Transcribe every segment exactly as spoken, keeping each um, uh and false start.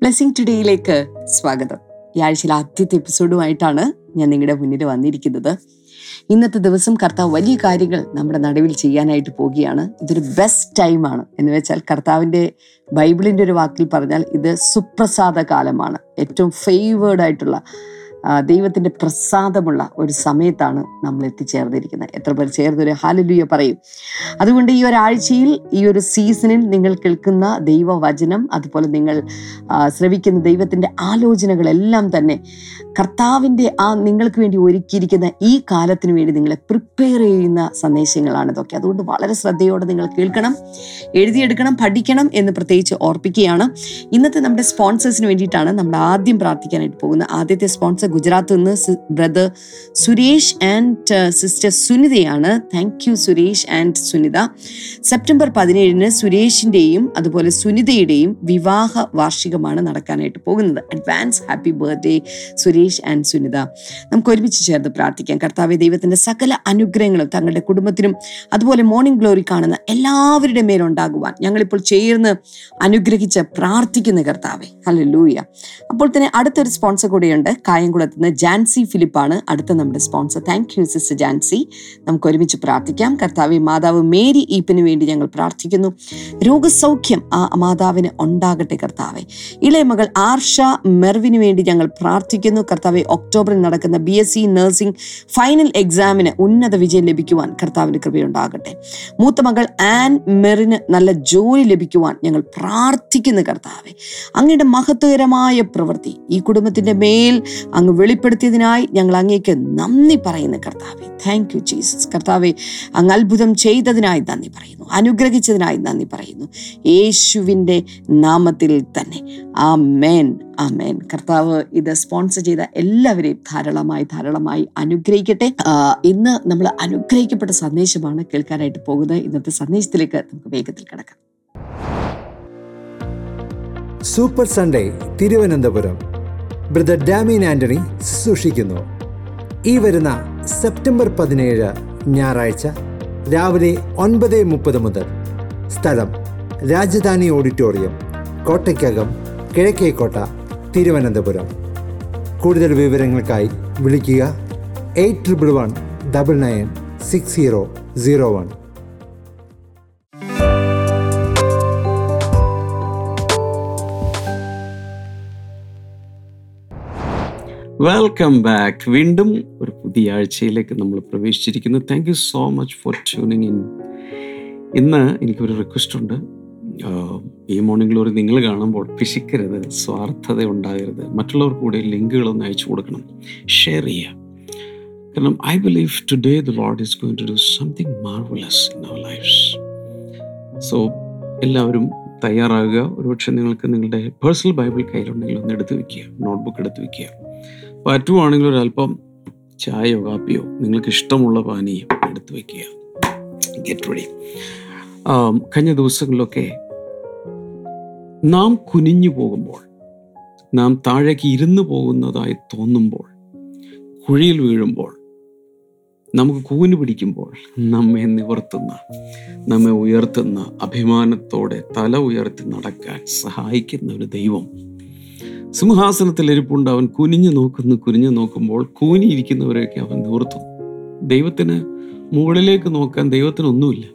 Blessing ടുഡേയിലേക്ക് സ്വാഗതം. ഈ ആഴ്ചയിലെ ആദ്യത്തെ എപ്പിസോഡുമായിട്ടാണ് ഞാൻ നിങ്ങളുടെ മുന്നിൽ വന്നിരിക്കുന്നത്. ഇന്നത്തെ ദിവസം കർത്താവ് വലിയ കാര്യങ്ങൾ നമ്മുടെ നടുവിൽ ചെയ്യാനായിട്ട് പോവുകയാണ്. ഇതൊരു ബെസ്റ്റ് ടൈമാണ്. എന്ന് വെച്ചാൽ കർത്താവിൻ്റെ ബൈബിളിൻ്റെ ഒരു വാക്കിൽ പറഞ്ഞാൽ ഇത് സുപ്രസാദ കാലമാണ്. ഏറ്റവും ഫേവേർഡായിട്ടുള്ള ദൈവത്തിൻ്റെ പ്രസാദമുള്ള ഒരു സമയത്താണ് നമ്മൾ എത്തിച്ചേർന്നിരിക്കുന്നത്. എത്ര പേർ ചേർന്നൊരു ഹല്ലേലൂയ പറയും? അതുകൊണ്ട് ഈ ഒരാഴ്ചയിൽ, ഈ ഒരു സീസണിൽ നിങ്ങൾ കേൾക്കുന്ന ദൈവവചനം, അതുപോലെ നിങ്ങൾ ശ്രവിക്കുന്ന ദൈവത്തിൻ്റെ ആലോചനകളെല്ലാം തന്നെ കർത്താവിൻ്റെ ആ നിങ്ങൾക്ക് വേണ്ടി ഒരുക്കിയിരിക്കുന്ന ഈ കാലത്തിന് വേണ്ടി നിങ്ങളെ പ്രിപ്പയർ ചെയ്യുന്ന സന്ദേശങ്ങളാണ് ഇതൊക്കെ. അതുകൊണ്ട് വളരെ ശ്രദ്ധയോടെ നിങ്ങൾ കേൾക്കണം, എഴുതിയെടുക്കണം, പഠിക്കണം എന്ന് പ്രത്യേകിച്ച് ഓർപ്പിക്കുകയാണ്. ഇന്നത്തെ നമ്മുടെ സ്പോൺസേഴ്സിന് വേണ്ടിയിട്ടാണ് നമ്മൾ ആദ്യം പ്രാർത്ഥിക്കാനായിട്ട് പോകുന്നത്. ആദ്യത്തെ സ്പോൺസർ ഗുജറാത്തിൽ നിന്ന് ബ്രദർ സുരേഷ് ആൻഡ് സിസ്റ്റർ സുനിതയാണ്. Thank you Suresh and Sunitha. September പതിനേഴിന് സുരേഷിൻ്റെയും അതുപോലെ സുനിതയുടെയും വിവാഹ വാർഷികമാണ് നടക്കാനായിട്ട് പോകുന്നത്. Advance happy birthday Suresh and Sunitha. നമുക്ക് ഒരുമിച്ച് ചേർന്ന് പ്രാർത്ഥിക്കാം. കർത്താവേ, ദൈവത്തിൻ്റെ സകല അനുഗ്രഹങ്ങളും തങ്ങളുടെ കുടുംബത്തിനും അതുപോലെ മോർണിംഗ് ഗ്ലോറി കാണുന്ന എല്ലാവരുടെ മേലുണ്ടാകുവാൻ ഞങ്ങളിപ്പോൾ ചേർന്ന് അനുഗ്രഹിച്ച് പ്രാർത്ഥിക്കുന്ന കർത്താവേ, ഹല്ലേലൂയ. അപ്പോൾ തന്നെ അടുത്തൊരു സ്പോൺസർ കൂടെയുണ്ട്. കായംകുളത്തുനിന്ന് ജാൻസി ഫിലിപ്പാണ് അടുത്ത നമ്മുടെ sponsor. Thank you sister Jancy. നമുക്ക് ഒരുമിച്ച് പ്രാർത്ഥിക്കാം. കർത്താവേ, മാതാവ് മേരി ഈപ്പിന് വേണ്ടി ഞങ്ങൾ പ്രാർത്ഥിക്കുന്നു. രോഗസൗഖ്യം ആ മാതാവിന് ഉണ്ടാകട്ടെ കർത്താവേ. ഇളയ മകൾ ആർഷ മെർവിന് വേണ്ടി ഞങ്ങൾ പ്രാർത്ഥിക്കുന്നു. കർത്താവേ, ഒക്ടോബറിൽ നടക്കുന്ന B S C nursing final എക്സാമിന് ഉന്നത വിജയം ലഭിക്കുവാൻ കർത്താവിന് കൃപയുണ്ടാകട്ടെ. മൂത്ത മകൾ ആൻ മെറിന് നല്ല ജോലി ലഭിക്കുവാൻ ഞങ്ങൾ പ്രാർത്ഥിക്കുന്നു കർത്താവേ. അങ്ങയുടെ മഹത്വകരമായ പ്രവൃത്തി ഈ കുടുംബത്തിൻ്റെ മേൽ അങ്ങ് വെളിപ്പെടുത്തിയതിനായി ഞങ്ങൾ അങ്ങേക്ക് നന്ദി പറയുന്നു കർത്താവെ. Thank you Jesus. കർത്താവെ, അങ്ങ് അത്ഭുതം ചെയ്തതിനായി നന്ദി പറയുന്നു, അനുഗ്രഹിച്ചതിനായി നന്ദി പറയുന്നു, യേശുവിൻ്റെ നാമത്തിൽ തന്നെ. ആമേൻ, ആമേൻ. കർത്താവ് ഇത് സ്പോൺസർ ചെയ്ത എല്ലാവരെയും ധാരാളമായി ധാരാളമായി അനുഗ്രഹിക്കട്ടെ. ഇന്ന് നമ്മൾ അനുഗ്രഹിക്കപ്പെട്ട സന്ദേശമാണ് കേൾക്കാനായിട്ട് പോകുന്നത്. ഇന്നത്തെ സന്ദേശത്തിലേക്ക് നമുക്ക് വേഗത്തിൽ കടക്കാം. Super Sunday Thiruvananthapuram brother Damian Antony സൂക്ഷിക്കുന്നു. ഈ വരുന്ന സെപ്റ്റംബർ പതിനേഴ് ഞായറാഴ്ച രാവിലെ ഒൻപത് മുപ്പത് മുതൽ. സ്ഥലം രാജധാനി ഓഡിറ്റോറിയം, കോട്ടയ്ക്കകം, കിഴക്കേക്കോട്ട, തിരുവനന്തപുരം. കൂടുതൽ വിവരങ്ങൾക്കായി വിളിക്കുക eight triple one double nine six zero zero one. Welcome back. വീണ്ടും ഒരു പുതിയ ആഴ്ചയിലേക്ക് നമ്മൾ പ്രവേശിച്ചിരിക്കുന്നു. Thank you so much for tuning in. ഇന്ന് എനിക്കൊരു റിക്വസ്റ്റുണ്ട്. ഈ മോർണിംഗ് ഗ്ലോറി നിങ്ങൾ കാണുമ്പോൾ പിശിക്കരുത്, സ്വാർത്ഥത ഉണ്ടാകരുത്. മറ്റുള്ളവർ കൂടെ ലിങ്കുകളൊന്ന് അയച്ചു കൊടുക്കണം, ഷെയർ ചെയ്യുക. കാരണം I believe today the Lord is going to do something marvellous in our lives. So എല്ലാവരും തയ്യാറാകുക. ഒരുപക്ഷെ നിങ്ങൾക്ക് നിങ്ങളുടെ പേഴ്സണൽ ബൈബിൾ കയ്യിലുണ്ടെങ്കിൽ ഒന്ന് എടുത്ത് വയ്ക്കുക, നോട്ട് ബുക്ക് എടുത്ത് വയ്ക്കുക. പറ്റുവാണെങ്കിൽ ഒരല്പം ചായയോ കാപ്പിയോ നിങ്ങൾക്ക് ഇഷ്ടമുള്ള പാനീയം എടുത്തു വയ്ക്കുക. Get ready. കഴിഞ്ഞ ദിവസങ്ങളിലൊക്കെ നാം കുനിഞ്ഞു പോകുമ്പോൾ, നാം താഴേക്ക് ഇരുന്നു പോകുന്നതായി തോന്നുമ്പോൾ, കുഴിയിൽ വീഴുമ്പോൾ, നമുക്ക് കൂന് പിടിക്കുമ്പോൾ നമ്മെ നിവർത്തുന്ന, നമ്മെ ഉയർത്തുന്ന, അഭിമാനത്തോടെ തല ഉയർത്തി നടക്കാൻ സഹായിക്കുന്ന ഒരു ദൈവം സിംഹാസനത്തിലിരിപ്പുണ്ട്. അവൻ കുനിഞ്ഞു നോക്കുന്നു. കുനിഞ്ഞു നോക്കുമ്പോൾ കൂനിയിരിക്കുന്നവരെയൊക്കെ അവൻ നിവർത്തും. ദൈവത്തിന് മുകളിലേക്ക് നോക്കാൻ ദൈവത്തിനൊന്നുമില്ല.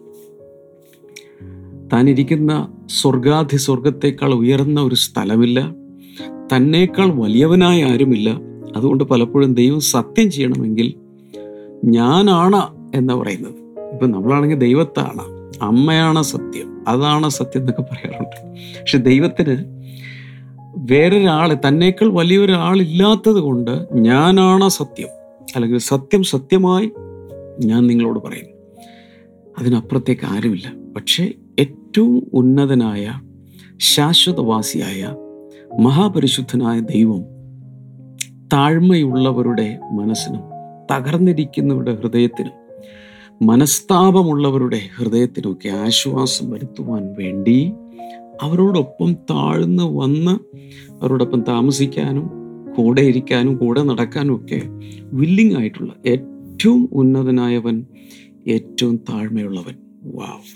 താനിരിക്കുന്ന സ്വർഗാധി സ്വർഗത്തേക്കാൾ ഉയർന്ന ഒരു സ്ഥലമില്ല, തന്നേക്കാൾ വലിയവനായ ആരുമില്ല. അതുകൊണ്ട് പലപ്പോഴും ദൈവം സത്യം ചെയ്യണമെങ്കിൽ ഞാനാണ് എന്ന് പറയുന്നത്. ഇപ്പം നമ്മളാണെങ്കിൽ ദൈവത്താണ്, അമ്മയാണ് സത്യം, അതാണ് സത്യം എന്നൊക്കെ പറയാറുണ്ട്. പക്ഷെ ദൈവത്തിന് വേറൊരാളെ, തന്നേക്കാൾ വലിയൊരാളില്ലാത്തത് കൊണ്ട് ഞാനാണ് സത്യം, അല്ലെങ്കിൽ സത്യം സത്യമായി ഞാൻ നിങ്ങളോട് പറയുന്നു, അതിനപ്പുറത്തേക്ക് ആരുമില്ല. പക്ഷേ ഏറ്റവും ഉന്നതനായ ശാശ്വതവാസിയായ മഹാപരിശുദ്ധനായ ദൈവം താഴ്മയുള്ളവരുടെ മനസ്സിനും തകർന്നിരിക്കുന്നവരുടെ ഹൃദയത്തിനും മനസ്താപമുള്ളവരുടെ ഹൃദയത്തിനുമൊക്കെ ആശ്വാസം വരുത്തുവാൻ വേണ്ടി അവരോടൊപ്പം താഴ്ന്നു വന്ന് അവരോടൊപ്പം താമസിക്കാനും കൂടെ ഇരിക്കാനും കൂടെ നടക്കാനും ഒക്കെ വില്ലിംഗ് ആയിട്ടുള്ള ഏറ്റവും ഉന്നതനായവൻ, ഏറ്റവും താഴ്മയുള്ളവൻ. വാവ്!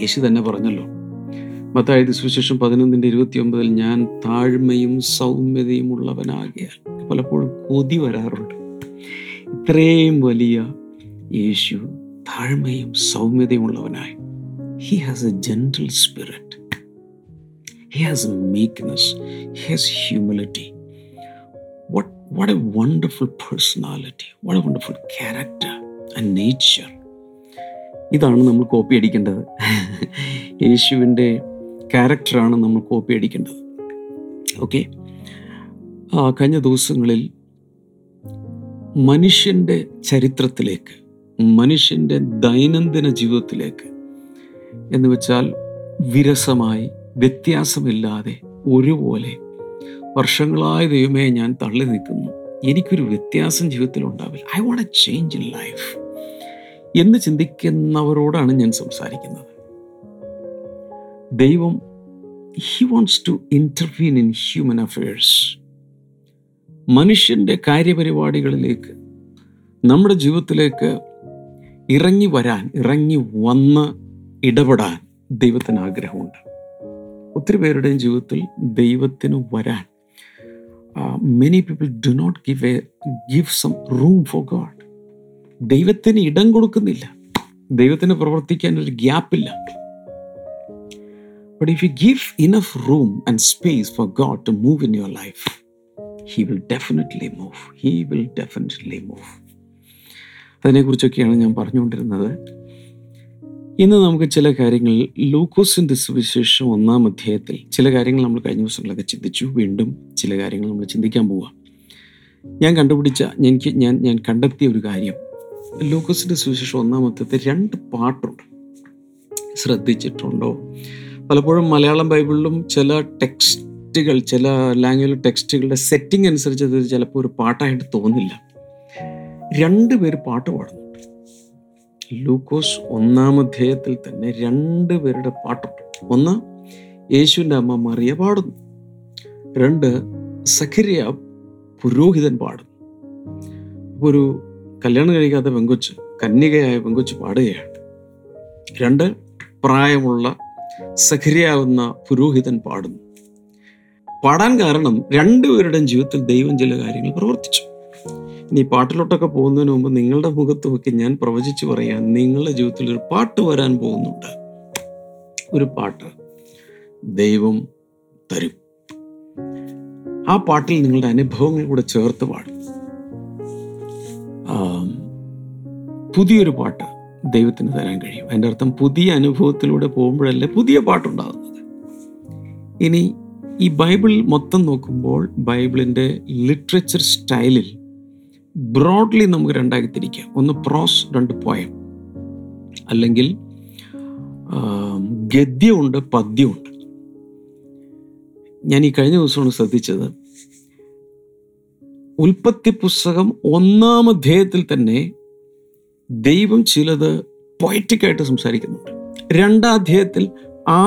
യേശു തന്നെ പറഞ്ഞല്ലോ, മത്തായിയുടെ സുവിശേഷം പതിനൊന്നിൻ്റെ ഇരുപത്തി ഒമ്പതിൽ ഞാൻ താഴ്മയും സൗമ്യതയും ഉള്ളവനാകിയാൽ. പലപ്പോഴും കൊതി വരാറുണ്ട്. ഇത്രയും വലിയ യേശു താഴ്മയും സൗമ്യതയും ഉള്ളവനായി. He has a gentle spirit, he has a meekness, he has humility. What what a wonderful personality, what a wonderful character and nature. ഇതാണ് നമ്മൾ കോപ്പി അടിക്കേണ്ടത്. യേശുവിൻ്റെ ക്യാരക്ടറാണ് നമ്മൾ കോപ്പി അടിക്കേണ്ടത്. ഓക്കെ, കഴിഞ്ഞ ദിവസങ്ങളിൽ മനുഷ്യൻ്റെ ചരിത്രത്തിലേക്ക്, മനുഷ്യൻ്റെ ദൈനംദിന ജീവിതത്തിലേക്ക്, എന്ന് വെച്ചാൽ വിരസമായി വ്യത്യാസമില്ലാതെ ഒരുപോലെ വർഷങ്ങളായ ദൈവമേ ഞാൻ തള്ളി നിൽക്കുന്നു, എനിക്കൊരു വ്യത്യാസം ജീവിതത്തിൽ ഉണ്ടാവില്ല, I want a change in life എന്ന് ചിന്തിക്കുന്നവരോടാണ് ഞാൻ സംസാരിക്കുന്നത്. ദൈവം he wants to intervene in human affairs. മനുഷ്യൻ്റെ കാര്യപരിപാടികളിലേക്ക്, നമ്മുടെ ജീവിതത്തിലേക്ക് ഇറങ്ങി വരാൻ, ഇറങ്ങി വന്ന് ഇടപെടാൻ ദൈവത്തിന് ആഗ്രഹമുണ്ട്. ഒത്തിരി പേരുടെയും ജീവിതത്തിൽ ദൈവത്തിന് വരാൻ, many people do not give a give some room for God. ദൈവത്തിന് ഇടം കൊടുക്കുന്നില്ല, ദൈവത്തിന് പ്രവർത്തിക്കാൻ ഒരു ഗ്യാപ്പില്ല. But if you give enough room and space for God to move in your life, He will definitely move. He will definitely move. അതിനെക്കുറിച്ചൊക്കെയാണ് ഞാൻ പറഞ്ഞുകൊണ്ടിരുന്നത്. ഇന്ന് നമുക്ക് ചില കാര്യങ്ങൾ, ലൂക്കോസിൻ്റെ സുവിശേഷം ഒന്നാം അധ്യായത്തിൽ ചില കാര്യങ്ങൾ നമ്മൾ കഴിഞ്ഞ ദിവസങ്ങളൊക്കെ ചിന്തിച്ചു. വീണ്ടും ചില കാര്യങ്ങൾ നമ്മൾ ചിന്തിക്കാൻ പോവാം. ഞാൻ കണ്ടുപിടിച്ച എനിക്ക് ഞാൻ ഞാൻ കണ്ടെത്തിയ ഒരു കാര്യം, ലൂക്കോസിൻ്റെ സുവിശേഷം ഒന്നാം അധ്യായത്തിൽ രണ്ട് പാർട്ടുണ്ട്. ശ്രദ്ധിച്ചിട്ടുണ്ടോ? പലപ്പോഴും മലയാളം ബൈബിളിലും ചില ടെക്സ്റ്റുകൾ, ചില ലാംഗ്വേജിൽ ടെക്സ്റ്റുകളുടെ സെറ്റിംഗ് അനുസരിച്ച് അത് ചിലപ്പോൾ ഒരു പാട്ടായിട്ട് തോന്നില്ല. രണ്ട് പേര് പാട്ട് പാടുന്നു. ലൂക്കോസ് ഒന്നാം അധ്യായത്തിൽ തന്നെ രണ്ട് പേരുടെ പാട്ടുണ്ട്. ഒന്ന്, യേശുവിൻ്റെ അമ്മ മറിയ പാടുന്നു. രണ്ട്, സഖറിയ പുരോഹിതൻ പാടുന്നു. ഒരു കല്യാണം കഴിക്കാത്ത പെങ്കൊച്ച്, കന്യകയായ പെങ്കൊച്ച് പാടുകയാണ്. രണ്ട്, പ്രായമുള്ള സഖരിയാവുന്ന പുരോഹിതൻ പാടുന്നു. പാടാൻ കാരണം രണ്ടുപേരുടെയും ജീവിതത്തിൽ ദൈവം ചില കാര്യങ്ങൾ പ്രവർത്തിച്ചു. ഇനി പാട്ടിലോട്ടൊക്കെ പോകുന്നതിന് മുമ്പ് നിങ്ങളുടെ മുഖത്ത് നോക്കി ഞാൻ പ്രവചിച്ചു പറയാൻ, നിങ്ങളുടെ ജീവിതത്തിൽ ഒരു പാട്ട് വരാൻ പോകുന്നുണ്ട്. ഒരു പാട്ട് ദൈവം തരും. ആ പാട്ടിൽ നിങ്ങളുടെ അനുഭവങ്ങൾ കൂടെ ചേർത്ത് പാടും. പുതിയൊരു പാട്ട് ദൈവത്തിന് തരാൻ കഴിയും. അതിൻ്റെ അർത്ഥം പുതിയ അനുഭവത്തിലൂടെ പോകുമ്പോഴല്ലേ പുതിയ പാട്ടുണ്ടാകുന്നത്. ഇനി ഈ ബൈബിൾ മൊത്തം നോക്കുമ്പോൾ ബൈബിളിൻ്റെ ലിറ്ററേച്ചർ സ്റ്റൈലിൽ ബ്രോഡ്ലി നമുക്ക് രണ്ടായി തിരിക്കാം. ഒന്ന് പ്രോസ്, രണ്ട് പോയം. അല്ലെങ്കിൽ ഗദ്യമുണ്ട്, പദ്യമുണ്ട്. ഞാൻ ഈ കഴിഞ്ഞ ദിവസമാണ് ശ്രദ്ധിച്ചത്, ഉൽപ്പത്തി പുസ്തകം ഒന്നാം അധ്യായത്തിൽ തന്നെ ദൈവം ചിലത് പൊയറ്റിക്കായിട്ട് സംസാരിക്കുന്നുണ്ട്. രണ്ടാം അധ്യായത്തിൽ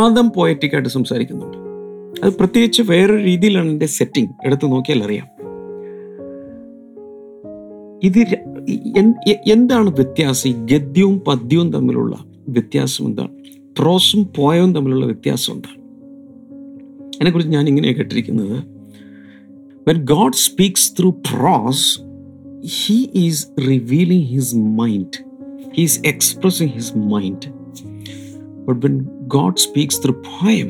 ആദം പൊയറ്റിക്കായിട്ട് സംസാരിക്കുന്നുണ്ട്. അത് പ്രത്യേകിച്ച് വേറൊരു രീതിയിലാണ് എൻ്റെ സെറ്റിംഗ്. എടുത്ത് നോക്കിയാൽ അറിയാം. ഇത് എന്താണ് വ്യത്യാസം? ഈ ഗദ്യവും പദ്യവും തമ്മിലുള്ള വ്യത്യാസം എന്താണ്? പ്രോസും പോയവും തമ്മിലുള്ള വ്യത്യാസം എന്താണ്? അതിനെക്കുറിച്ച് ഞാൻ ഇങ്ങനെയാണ് കേട്ടിരിക്കുന്നത്, when God speaks through prose, He is revealing His mind. He is expressing His mind. But when God speaks through poem,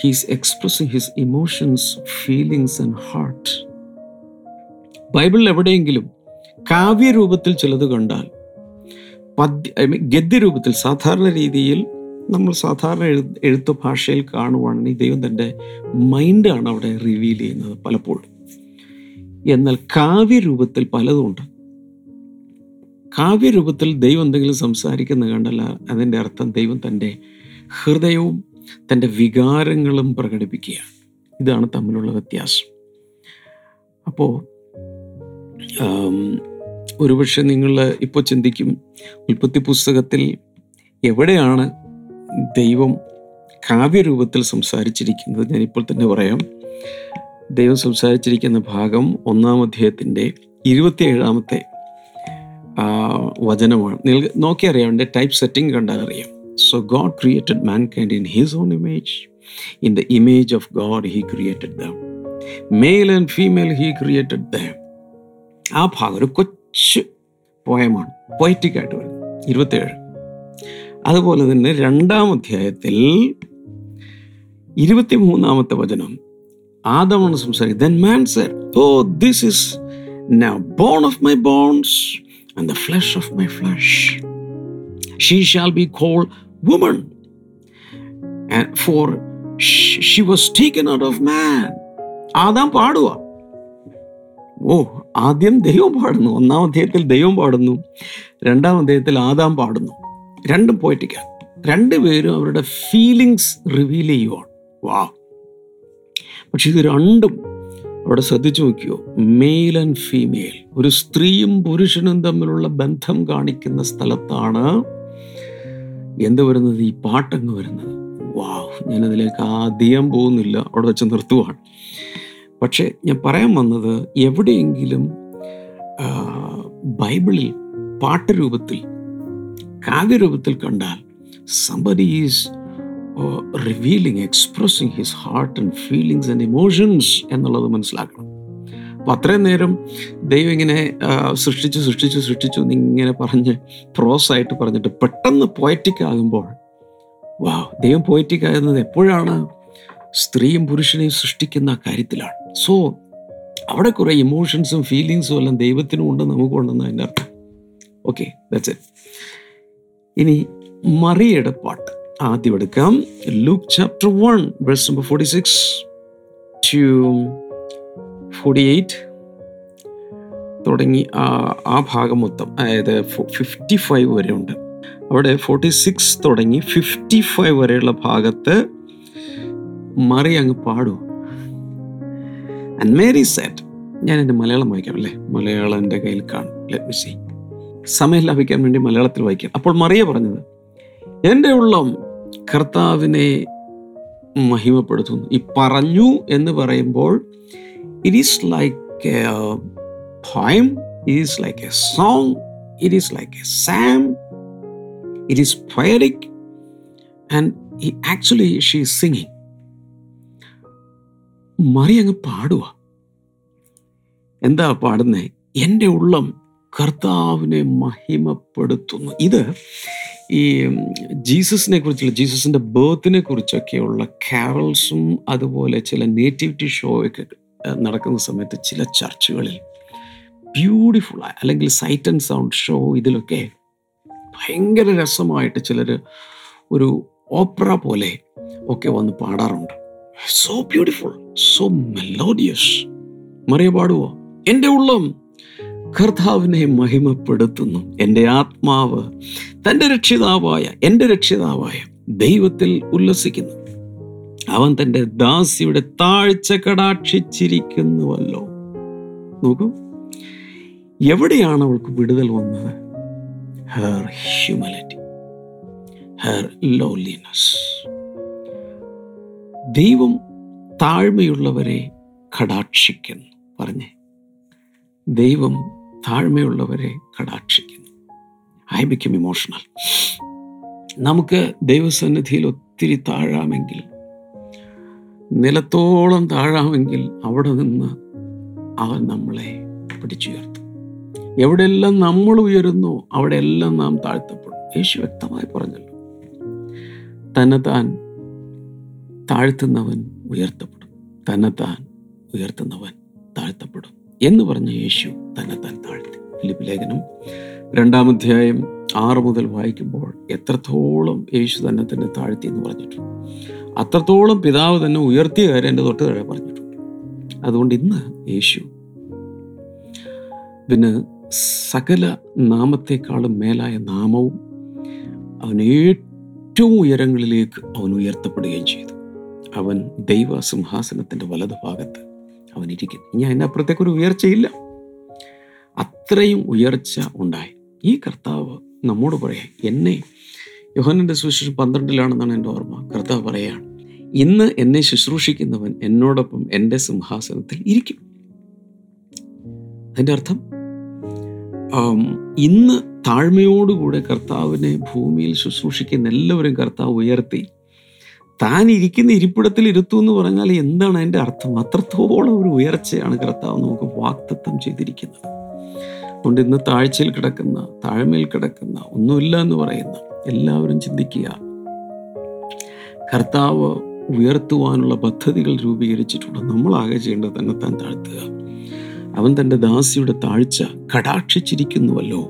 He is expressing His emotions, feelings and heart. ബൈബിളിൽ എവിടെയെങ്കിലും കാവ്യരൂപത്തിൽ ചിലത് കണ്ടാൽ, പദ്യ ഐ മീൻ ഗദ്യരൂപത്തിൽ, സാധാരണ രീതിയിൽ നമ്മൾ സാധാരണ എഴു എഴുത്തു ഭാഷയിൽ കാണുവാണെങ്കിൽ ദൈവം തൻ്റെ മൈൻഡാണ് അവിടെ റിവീൽ ചെയ്യുന്നത് പലപ്പോഴും. എന്നാൽ കാവ്യരൂപത്തിൽ പലതുമുണ്ട്. കാവ്യരൂപത്തിൽ ദൈവം എന്തെങ്കിലും സംസാരിക്കുന്നത് കണ്ടല്ല അതിൻ്റെ അർത്ഥം ദൈവം തൻ്റെ ഹൃദയവും തൻ്റെ വികാരങ്ങളും പ്രകടിപ്പിക്കുകയാണ്. ഇതാണ് തമ്മിലുള്ള വ്യത്യാസം. അപ്പോൾ ഒരുപക്ഷെ നിങ്ങൾ ഇപ്പോൾ ചിന്തിക്കും, ഉൽപ്പത്തി പുസ്തകത്തിൽ എവിടെയാണ് ദൈവം കാവ്യരൂപത്തിൽ സംസാരിച്ചിരിക്കുന്നത്? ഞാനിപ്പോൾ തന്നെ പറയാം. ദൈവം സംസാരിച്ചിരിക്കുന്ന ഭാഗം ഒന്നാം അധ്യായത്തിൻ്റെ ഇരുപത്തിയേഴാമത്തെ വചനമാണ്. നിങ്ങൾ നോക്കിയറിയാം, എൻ്റെ ടൈപ്പ് സെറ്റിംഗ് കണ്ടാൽ അറിയാം. So God created mankind in His own image. In the image of God, He created them. Male and female, He created them. ആ ഭാഗം ഒരു കൊച്ചു പോയമാണ്, പോയറ്റിക്കായിട്ട് വരും. ഇരുപത്തിയേഴ്. അതുപോലെ തന്നെ രണ്ടാം അധ്യായത്തിൽ ഇരുപത്തി മൂന്നാമത്തെ വചനം ആദമാണ് സംസാരിക്കുന്നത്. Then man said, "Oh, this is now bone of my bones and the flesh of my flesh. She shall be called woman, and for she was taken out of man." Adam പാടുവാ. ഓ, ആദ്യം ദൈവം പാടുന്നു. ഒന്നാം അധ്യായത്തിൽ ദൈവം പാടുന്നു, രണ്ടാം അധ്യായത്തിൽ ആദാം പാടുന്നു. രണ്ടും പോയിട്ടിക്കാം. രണ്ടുപേരും അവരുടെ ഫീലിങ്സ് റിവീൽ ചെയ്യുവാണ്. വാ! പക്ഷെ ഇത് രണ്ടും അവിടെ ശ്രദ്ധിച്ചു നോക്കിയോ, മെയിൽ ആൻഡ് ഫീമെയിൽ, ഒരു സ്ത്രീയും പുരുഷനും തമ്മിലുള്ള ബന്ധം കാണിക്കുന്ന സ്ഥലത്താണ് എന്ത് വരുന്നത്? ഈ പാട്ടങ്ങ് വരുന്നത്. വാ! ഞാനതിലേക്ക് ആദ്യം പോകുന്നില്ല, അവിടെ വെച്ച് നിർത്തുവാണ്. പക്ഷേ ഞാൻ പറയാൻ വന്നത്, എവിടെയെങ്കിലും ബൈബിളിൽ പാട്ട് രൂപത്തിൽ, കാവ്യരൂപത്തിൽ കണ്ടാൽ somebody is uh, revealing, expressing his heart and feelings and emotions എന്നുള്ളത് മനസ്സിലാക്കണം. അപ്പം അത്രയും നേരം ദൈവം ഇങ്ങനെ സൃഷ്ടിച്ചു സൃഷ്ടിച്ചു സൃഷ്ടിച്ചു എന്നിങ്ങനെ പറഞ്ഞ് പ്രോസായിട്ട് പറഞ്ഞിട്ട് പെട്ടെന്ന് പോയറ്റിക് ആകുമ്പോൾ, വാ! ദൈവം പോയറ്റിക് ആകുന്നത് എപ്പോഴാണ്? സ്ത്രീയും പുരുഷനെയും സൃഷ്ടിക്കുന്ന കാര്യത്തിലാണ്. സോ അവിടെ കുറേ ഇമോഷൻസും ഫീലിങ്സും എല്ലാം ദൈവത്തിനും ഉണ്ട്, നമുക്കും ഉണ്ടെന്ന് അതിൻ്റെ അർത്ഥം. Okay, that's it. ഇനി മറിയയുടെ പാട്ട് ആദ്യം എടുക്കാം. Luke chapter one verse number forty six to forty eight തുടങ്ങി ആ ഭാഗം മൊത്തം, അതായത് ഫിഫ്റ്റി ഫൈവ് വരെ ഉണ്ട്. അവിടെ ഫോർട്ടി സിക്സ് തുടങ്ങി ഫിഫ്റ്റി ഫൈവ് വരെയുള്ള ഭാഗത്ത് മറി അങ്ങ് പാടൂ. ആൻഡ് മേരി സാറ്റ്, ഞാൻ എൻ്റെ മലയാളം വായിക്കാം അല്ലേ, മലയാളം എൻ്റെ കയ്യിൽ കാണും. ലെറ്റ് മീ സീ, സമയം ലാഭിക്കാൻ വേണ്ടി മലയാളത്തിൽ വായിക്കാം. അപ്പോൾ മറിയ പറഞ്ഞത്, എൻ്റെ ഉള്ളം കർത്താവിനെ മഹിമപ്പെടുത്തുന്നു. ഈ പറഞ്ഞു എന്ന് പറയുമ്പോൾ it is like a poem, it is like a song, it is like a psalm, it is poetic and actually she is singing. Mariya അങ്ങ് പാടുക. എന്താ പാടുന്നത്? എൻ്റെ ഉള്ളം കർത്താവിനെ മഹിമപ്പെടുത്തുന്നു. ഇത് ഈ ജീസസിനെ കുറിച്ചുള്ള, ജീസസിൻ്റെ ബേർത്തിനെ കുറിച്ചൊക്കെയുള്ള കാരൽസും അതുപോലെ ചില നേറ്റിവിറ്റി ഷോയൊക്കെ നടക്കുന്ന സമയത്ത് ചില ചർച്ചുകളിൽ ബ്യൂട്ടിഫുള്ളായ, അല്ലെങ്കിൽ സൈറ്റ് ആൻഡ് സൗണ്ട് ഷോ, ഇതിലൊക്കെ ഭയങ്കര രസമായിട്ട് ചിലർ ഒരു ഓപ്പറ പോലെ ഒക്കെ വന്ന് പാടാറുണ്ട്. So beautiful, so melodious. Mariya പാടുവോ, എൻ്റെ ഉള്ളം കർത്താവിനെ മഹിമപ്പെടുത്തുന്നു, എൻ്റെ ആത്മാവ് തൻ്റെ രക്ഷിതാവായ എൻ്റെ രക്ഷിതാവായ ദൈവത്തിൽ ഉല്ലസിക്കുന്നു, അവൻ തൻ്റെ ദാസിയുടെ താഴ്ച കടാക്ഷിച്ചിരിക്കുന്നുവല്ലോ. നോക്കൂ, എവിടെയാണ് അവൾക്ക് വിടുതൽ വന്നത്? Her humility, her lowliness. ദൈവം താഴ്മയുള്ളവരെ കടാക്ഷിക്കുന്നു. പറഞ്ഞേ, ദൈവം താഴ്മയുള്ളവരെ കടാക്ഷിക്കുന്നു. I become emotional. നമുക്ക് ദൈവസന്നിധിയിൽ ഒത്തിരി താഴാമെങ്കിൽ, നിലത്തോളം താഴാമെങ്കിൽ, അവിടെ നിന്ന് അവൻ നമ്മളെ പിടിച്ചുയർത്തും. എവിടെയെല്ലാം നമ്മൾ ഉയരുന്നു, അവിടെയെല്ലാം നാം താഴ്ത്തപ്പെടും. യേശു വ്യക്തമായി പറഞ്ഞല്ലോ, തന്നെത്താൻ താഴ്ത്തുന്നവൻ ഉയർത്തപ്പെടും, തന്നെത്താൻ ഉയർത്തുന്നവൻ താഴ്ത്തപ്പെടും എന്ന് പറഞ്ഞ യേശു തന്നെത്താൻ താഴ്ത്തി. ഫിലിപ്പി ലേഖനം രണ്ടാം അധ്യായം ആറ് മുതൽ വായിക്കുമ്പോൾ എത്രത്തോളം യേശു തന്നെ തന്നെ താഴ്ത്തി എന്ന് പറഞ്ഞിട്ടുണ്ട്, അത്രത്തോളം പിതാവ് തന്നെ ഉയർത്തിയ കാര്യം എൻ്റെ തൊട്ട് താഴെ പറഞ്ഞിട്ടുണ്ട്. അതുകൊണ്ട് ഇന്ന് യേശു പിന്നെ സകല നാമത്തെക്കാളും മേലായ നാമവും അവൻ ഏറ്റവും ഉയരങ്ങളിലേക്ക് അവൻ ഉയർത്തപ്പെടുകയും ചെയ്തു. അവൻ ദൈവ സിംഹാസനത്തിൻ്റെ വലതുഭാഗത്ത് അവനിരിക്കുന്നു. ഇനി അതിൻ്റെ അപ്പുറത്തേക്ക് ഒരു ഉയർച്ചയില്ല. അത്രയും ഉയർച്ച ഉണ്ടായി. ഈ കർത്താവ് നമ്മോട് പറയാം, എന്നെ യോഹന്നന്റെ സുവിശേഷം പന്ത്രണ്ടിലാണെന്നാണ് എൻ്റെ ഓർമ്മ, കർത്താവ് പറയുകയാണ്, ഇന്ന് എന്നെ ശുശ്രൂഷിക്കുന്നവൻ എന്നോടൊപ്പം എൻ്റെ സിംഹാസനത്തിൽ ഇരിക്കും. അതിൻ്റെ അർത്ഥം ഇന്ന് താഴ്മയോടുകൂടെ കർത്താവിനെ ഭൂമിയിൽ ശുശ്രൂഷിക്കുന്ന എല്ലാവരും കർത്താവ് ഉയർത്തി. താൻ ഇരിക്കുന്ന ഇരിപ്പിടത്തിൽ ഇരുത്തു എന്ന് പറഞ്ഞാൽ എന്താണ് അതിൻ്റെ അർത്ഥം? അത്രത്തോളം ഒരു ഉയർച്ചയാണ് കർത്താവ് നമുക്ക് വാഗ്ദത്തം ചെയ്തിരിക്കുന്നത്. അതുകൊണ്ട് ഇന്ന് താഴ്ചയിൽ കിടക്കുന്ന, താഴ്മയിൽ കിടക്കുന്ന, ഒന്നുമില്ല എന്ന് പറയുന്ന എല്ലാവരും ചിന്തിക്കുക, കർത്താവ് ഉയർത്തുവാനുള്ള പദ്ധതികൾ രൂപീകരിച്ചിട്ടുണ്ട്. നമ്മളാകെ ചെയ്യേണ്ടത് തന്നെ താൻ താഴ്ത്തുക. അവൻ തൻ്റെ ദാസിയുടെ താഴ്ച കടാക്ഷിച്ചിരിക്കുന്നുവല്ലോ.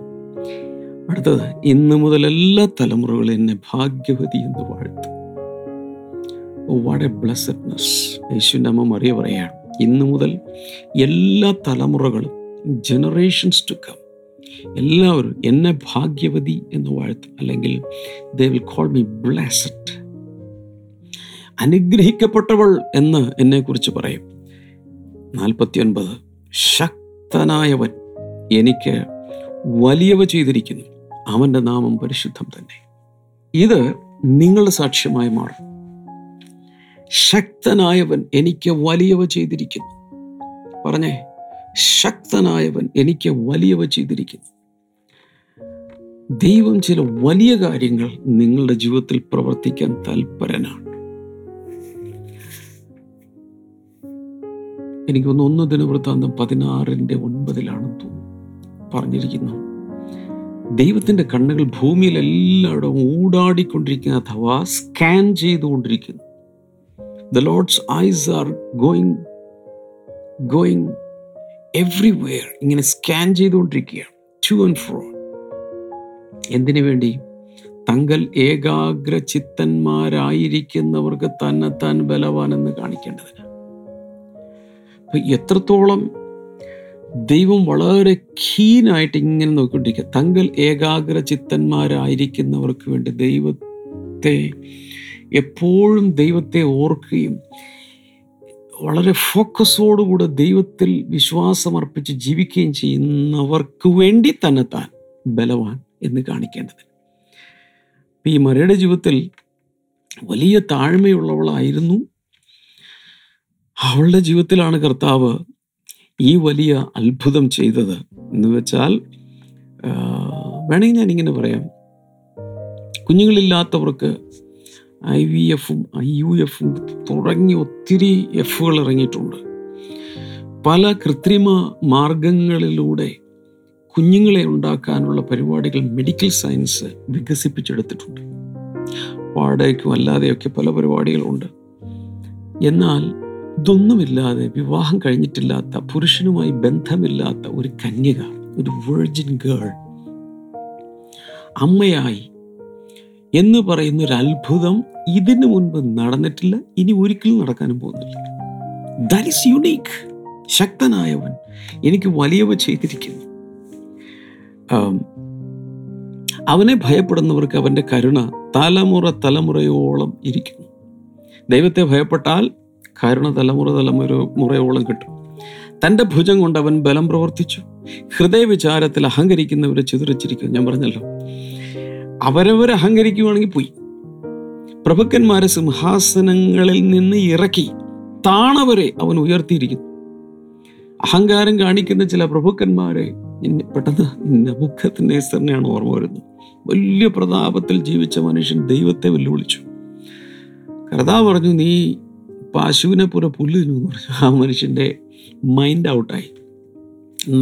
അടുത്തത്, ഇന്ന് മുതൽ എല്ലാ തലമുറകളും എന്നെ ഭാഗ്യവതി എന്ന് വാഴ്ത്തും. Oh what a blessedness! യേശുവിൻ്റെ അമ്മ മറിയ പറയുകയാണ്, ഇന്നു മുതൽ എല്ലാ തലമുറകളും, ജനറേഷൻസ് ടു കം, എല്ലാവരും എന്നെ ഭാഗ്യവതി എന്ന് വാഴ്ത്തും. അല്ലെങ്കിൽ they will call me blessed, അനുഗ്രഹിക്കപ്പെട്ടവൾ എന്ന് എന്നെക്കുറിച്ച് പറയും. നാൽപ്പത്തി ഒൻപത്, ശക്തനായവൻ എനിക്ക് വലിയവ ചെയ്തിരിക്കുന്നു, അവൻ്റെ നാമം പരിശുദ്ധം തന്നെ. ഇത് നിങ്ങളുടെ സാക്ഷ്യമായി മാറും. ശക്തനായവൻ എനിക്ക് വലിയവ ചെയ്തിരിക്കുന്നു. പറഞ്ഞേ, ശക്തനായവൻ എനിക്ക് വലിയവ ചെയ്തിരിക്കുന്നു. ദൈവം ചില വലിയ കാര്യങ്ങൾ നിങ്ങളുടെ ജീവിതത്തിൽ പ്രവർത്തിക്കാൻ തൽപരനാണ്. എനിക്കൊന്ന് ഒന്ന് ദിനവൃത്താന്തം പതിനാറിൻ്റെ ഒൻപതിലാണ് തോന്നുന്നു പറഞ്ഞിരിക്കുന്നു, ദൈവത്തിൻ്റെ കണ്ണുകൾ ഭൂമിയിൽ എല്ലായിടവും ഊടാടിക്കൊണ്ടിരിക്കുന്ന അഥവാ സ്കാൻ ചെയ്തുകൊണ്ടിരിക്കുന്നു. The Lord's eyes are going going everywhere. ഇങ്ങനെ സ്കാൻ ചെയ്തുകൊണ്ടിരിക്കുകയാണ്, to and fro. എന്തിനു വേണ്ടി? തങ്ങൾ ഏകാഗ്ര ചിത്തന്മാരായിരിക്കുന്നവർക്ക് തന്നെ താൻ ബലവാനെന്ന് കാണിക്കേണ്ടതിന്. അപ്പം എത്രത്തോളം ദൈവം വളരെ കീനായിട്ട് ഇങ്ങനെ നോക്കിക്കൊണ്ടിരിക്കുക. തങ്ങൾ ഏകാഗ്ര ചിത്തന്മാരായിരിക്കുന്നവർക്ക് വേണ്ടി ദൈവത്തെ എപ്പോഴും ദൈവത്തെ ഓർക്കുകയും വളരെ ഫോക്കസോടുകൂടെ ദൈവത്തിൽ വിശ്വാസമർപ്പിച്ച് ജീവിക്കുകയും ചെയ്യുന്നവർക്ക് വേണ്ടി തന്നെ താൻ ബലവാൻ എന്ന് കാണിക്കേണ്ടത്. ഈ മറിയയുടെ ജീവിതത്തിൽ വലിയ താഴ്മയുള്ളവളായിരുന്നു. അവളുടെ ജീവിതത്തിലാണ് കർത്താവ് ഈ വലിയ അത്ഭുതം ചെയ്തത് എന്ന് വെച്ചാൽ, വേണമെങ്കിൽ ഞാനിങ്ങനെ പറയാം, കുഞ്ഞുങ്ങളില്ലാത്തവർക്ക് ഐ വി എഫും ഐ യു എഫും തുടങ്ങി ഒത്തിരി എഫുകൾ ഇറങ്ങിയിട്ടുണ്ട്. പല കൃത്രിമ മാർഗങ്ങളിലൂടെ കുഞ്ഞുങ്ങളെ ഉണ്ടാക്കാനുള്ള പരിപാടികൾ മെഡിക്കൽ സയൻസ് വികസിപ്പിച്ചെടുത്തിട്ടുണ്ട്. വാടകയ്ക്കും അല്ലാതെയൊക്കെ പല പരിപാടികളുണ്ട്. എന്നാൽ ഇതൊന്നുമില്ലാതെ, വിവാഹം കഴിഞ്ഞിട്ടില്ലാത്ത, പുരുഷനുമായി ബന്ധമില്ലാത്ത ഒരു കന്യക, ഒരു വെർജിൻ ഗേൾ അമ്മയായി എന്ന് പറയുന്ന ഒരു അത്ഭുതം ഇതിനു മുൻപ് നടന്നിട്ടില്ല, ഇനി ഒരിക്കലും നടക്കാനും പോകുന്നില്ല. That is unique. ശക്തനായവൻ എനിക്ക് വലിയവ ചെയ്തിരിക്കുന്നു. അവനെ ഭയപ്പെടുന്നവർക്ക് അവൻ്റെ കരുണ തലമുറ തലമുറയോളം ഇരിക്കുന്നു. ദൈവത്തെ ഭയപ്പെട്ടാൽ കരുണ തലമുറ തലമുറ മുറയോളം കിട്ടും. തൻ്റെ ഭുജം കൊണ്ട് അവൻ ബലം പ്രവർത്തിച്ചു, ഹൃദയവിചാരത്തിൽ അഹങ്കരിക്കുന്നവരെ ചിതറിച്ചിരിക്കുന്നു. ഞാൻ പറഞ്ഞല്ലോ, അവരവരെ അഹങ്കരിക്കുകയാണെങ്കിൽ പോയി. പ്രഭുക്കന്മാരെ സിംഹാസനങ്ങളിൽ നിന്ന് ഇറക്കി താണവരെ അവൻ ഉയർത്തിയിരിക്കുന്നു. അഹങ്കാരം കാണിക്കുന്ന ചില പ്രഭുക്കന്മാരെ പെട്ടെന്ന് നെബൂഖദ്നേസറിനെയാണ് ഓർമ്മ വരുന്നത്. വലിയ പ്രതാപത്തിൽ ജീവിച്ച മനുഷ്യൻ ദൈവത്തെ വെല്ലുവിളിച്ചു. കർത്താവ് പറഞ്ഞു, നീ പശുവിനെ പുറ പുല്ല് തിന്നു പറഞ്ഞു. ആ മനുഷ്യൻ്റെ മൈൻഡ് ഔട്ടായി.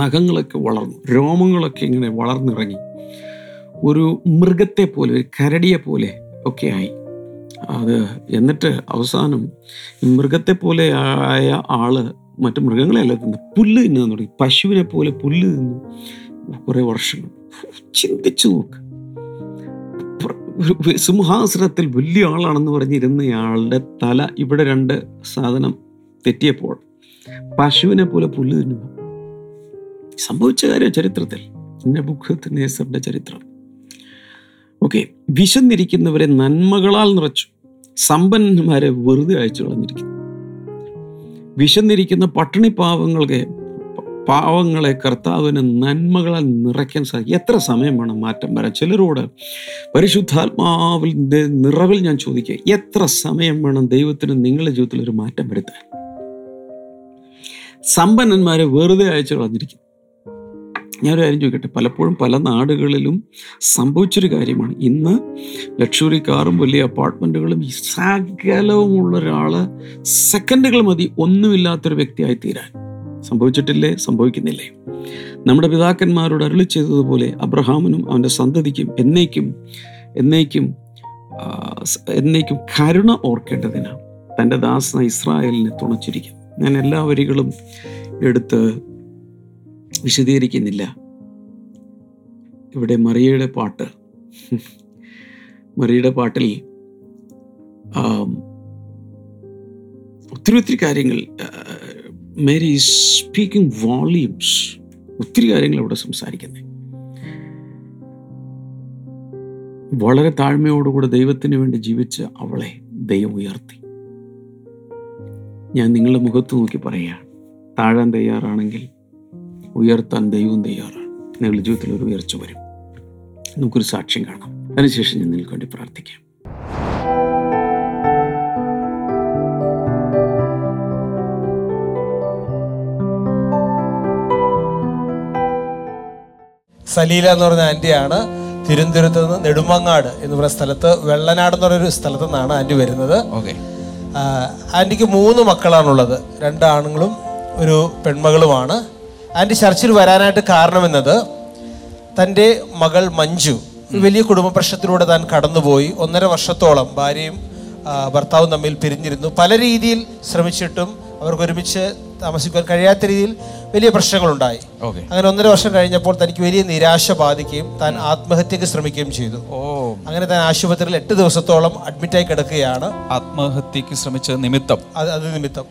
നഖങ്ങളൊക്കെ വളർന്നു, രോമങ്ങളൊക്കെ ഇങ്ങനെ വളർന്നിറങ്ങി, ഒരു മൃഗത്തെ പോലെ, ഒരു കരടിയെ പോലെ ഒക്കെ ആയി അത്. എന്നിട്ട് അവസാനം മൃഗത്തെ പോലെ ആയ ആള് മറ്റു മൃഗങ്ങളെയല്ല തിന്നു, പുല്ല് തിന്നു തുടങ്ങി. പശുവിനെ പോലെ പുല്ല് തിന്നു കുറേ വർഷങ്ങൾ. ചിന്തിച്ചു നോക്ക്, സിംഹാസനത്തിൽ വലിയ ആളാണെന്ന് പറഞ്ഞിരുന്നയാളുടെ തല ഇവിടെ രണ്ട് സാധനം തെറ്റിയപ്പോൾ പശുവിനെ പോലെ പുല്ല് തിന്നു. സംഭവിച്ച കാര്യം ചരിത്രത്തിൽ, നെബൂഖദ്നേസറിന്റെ ചരിത്രം. ഓക്കെ, വിശന്നിരിക്കുന്നവരെ നന്മകളാൽ നിറച്ചു, സമ്പന്നന്മാരെ വെറുതെ അയച്ചു കളഞ്ഞിരിക്കുന്നു. വിശന്നിരിക്കുന്ന പട്ടിണി പാവങ്ങൾക്ക് പാവങ്ങളെ കർത്താവിന് നന്മകളാൽ നിറയ്ക്കാൻ സാധിക്കും. എത്ര സമയം വേണം മാറ്റം വരാൻ? ചിലരോട് പരിശുദ്ധാത്മാവിൻ്റെ നിറവിൽ ഞാൻ ചോദിക്കുക, എത്ര സമയം വേണം ദൈവത്തിന് നിങ്ങളുടെ ജീവിതത്തിൽ ഒരു മാറ്റം വരുത്താൻ? സമ്പന്നന്മാരെ വെറുതെ അയച്ചു കളഞ്ഞിരിക്കുന്നു. ഞാനൊരു കാര്യം ചോദിക്കട്ടെ, പലപ്പോഴും പല നാടുകളിലും സംഭവിച്ചൊരു കാര്യമാണ്. ഇന്ന് ലക്ഷറി കാറും വലിയ അപ്പാർട്ട്മെൻറ്റുകളും സകലവുമുള്ള ഒരാൾ സെക്കൻഡുകൾ മതി ഒന്നുമില്ലാത്തൊരു വ്യക്തിയായി തീരാൻ. സംഭവിച്ചിട്ടില്ലേ? സംഭവിക്കുന്നില്ലേ? നമ്മുടെ പിതാക്കന്മാരോട് അരുളി ചെയ്തതുപോലെ അബ്രഹാമിനും അവൻ്റെ സന്തതിക്കും എന്നേക്കും എന്നേക്കും എന്നേക്കും കരുണ ഓർക്കേണ്ടതിന് തൻ്റെ ദാസന ഇസ്രായേലിനെ തുണച്ചിരിക്കും. ഞാൻ എല്ലാ വരികളും എടുത്ത് വിശദീകരിക്കുന്നില്ല. ഇവിടെ മറിയയുടെ പാട്ട് മറിയയുടെ പാട്ടിൽ ഒത്തിരി ഒത്തിരി കാര്യങ്ങൾ, മേരി ഈസ് സ്പീക്കിംഗ് വോളിയൂംസ്, ഒത്തിരി കാര്യങ്ങൾ ഇവിടെ സംസാരിക്കുന്നത്. വളരെ താഴ്മയോടുകൂടെ ദൈവത്തിന് വേണ്ടി ജീവിച്ച അവളെ ദൈവം ഉയർത്തി. ഞാൻ നിങ്ങളുടെ മുഖത്ത് നോക്കി പറയുകയാണ്, താഴാൻ തയ്യാറാണെങ്കിൽ ഉയർത്താൻ ദൈവം തയ്യാറാണ്. നിങ്ങളുടെ ജീവിതത്തിൽ ഒരു ഉയർച്ച വരും. നമുക്കൊരു സാക്ഷ്യം കാണാം. അതിനുശേഷം ഞാൻ നിങ്ങൾക്ക് വേണ്ടി പ്രാർത്ഥിക്കാം. സലീല എന്ന് പറഞ്ഞ ആൻറ്റിയാണ് തിരുവനന്തപുരത്ത് നിന്ന് നെടുമങ്ങാട് എന്ന് പറയുന്ന സ്ഥലത്ത്, വെള്ളനാട് എന്ന് പറഞ്ഞൊരു സ്ഥലത്തു നിന്നാണ് ആൻറ്റി വരുന്നത്. ഓക്കെ, ആൻറ്റിക്ക് മൂന്ന് മക്കളാണുള്ളത്. രണ്ട് ആണുങ്ങളും ഒരു പെൺമകളുമാണ്. ആൻറ്റി ചർച്ചിൽ വരാനായിട്ട് കാരണമെന്നത് തൻ്റെ മകൾ മഞ്ജു വലിയ കുടുംബ പ്രശ്നത്തിലൂടെ താൻ കടന്നുപോയി. ഒന്നര വർഷത്തോളം ഭാര്യയും ഭർത്താവും തമ്മിൽ പിരിഞ്ഞിരുന്നു. പല രീതിയിൽ ശ്രമിച്ചിട്ടും അവർക്ക് ഒരുമിച്ച് താമസിക്കാൻ കഴിയാത്ത രീതിയിൽ വലിയ പ്രശ്നങ്ങളുണ്ടായി. അങ്ങനെ ഒന്നര വർഷം കഴിഞ്ഞപ്പോൾ തനിക്ക് വലിയ നിരാശ ബാധിക്കുകയും താൻ ആത്മഹത്യക്ക് ശ്രമിക്കുകയും ചെയ്തു. അങ്ങനെ താൻ ആശുപത്രിയിൽ എട്ട് ദിവസത്തോളം അഡ്മിറ്റായി കിടക്കുകയാണ്. ആത്മഹത്യക്ക് ശ്രമിച്ച നിമിത്തം അത് നിമിത്തം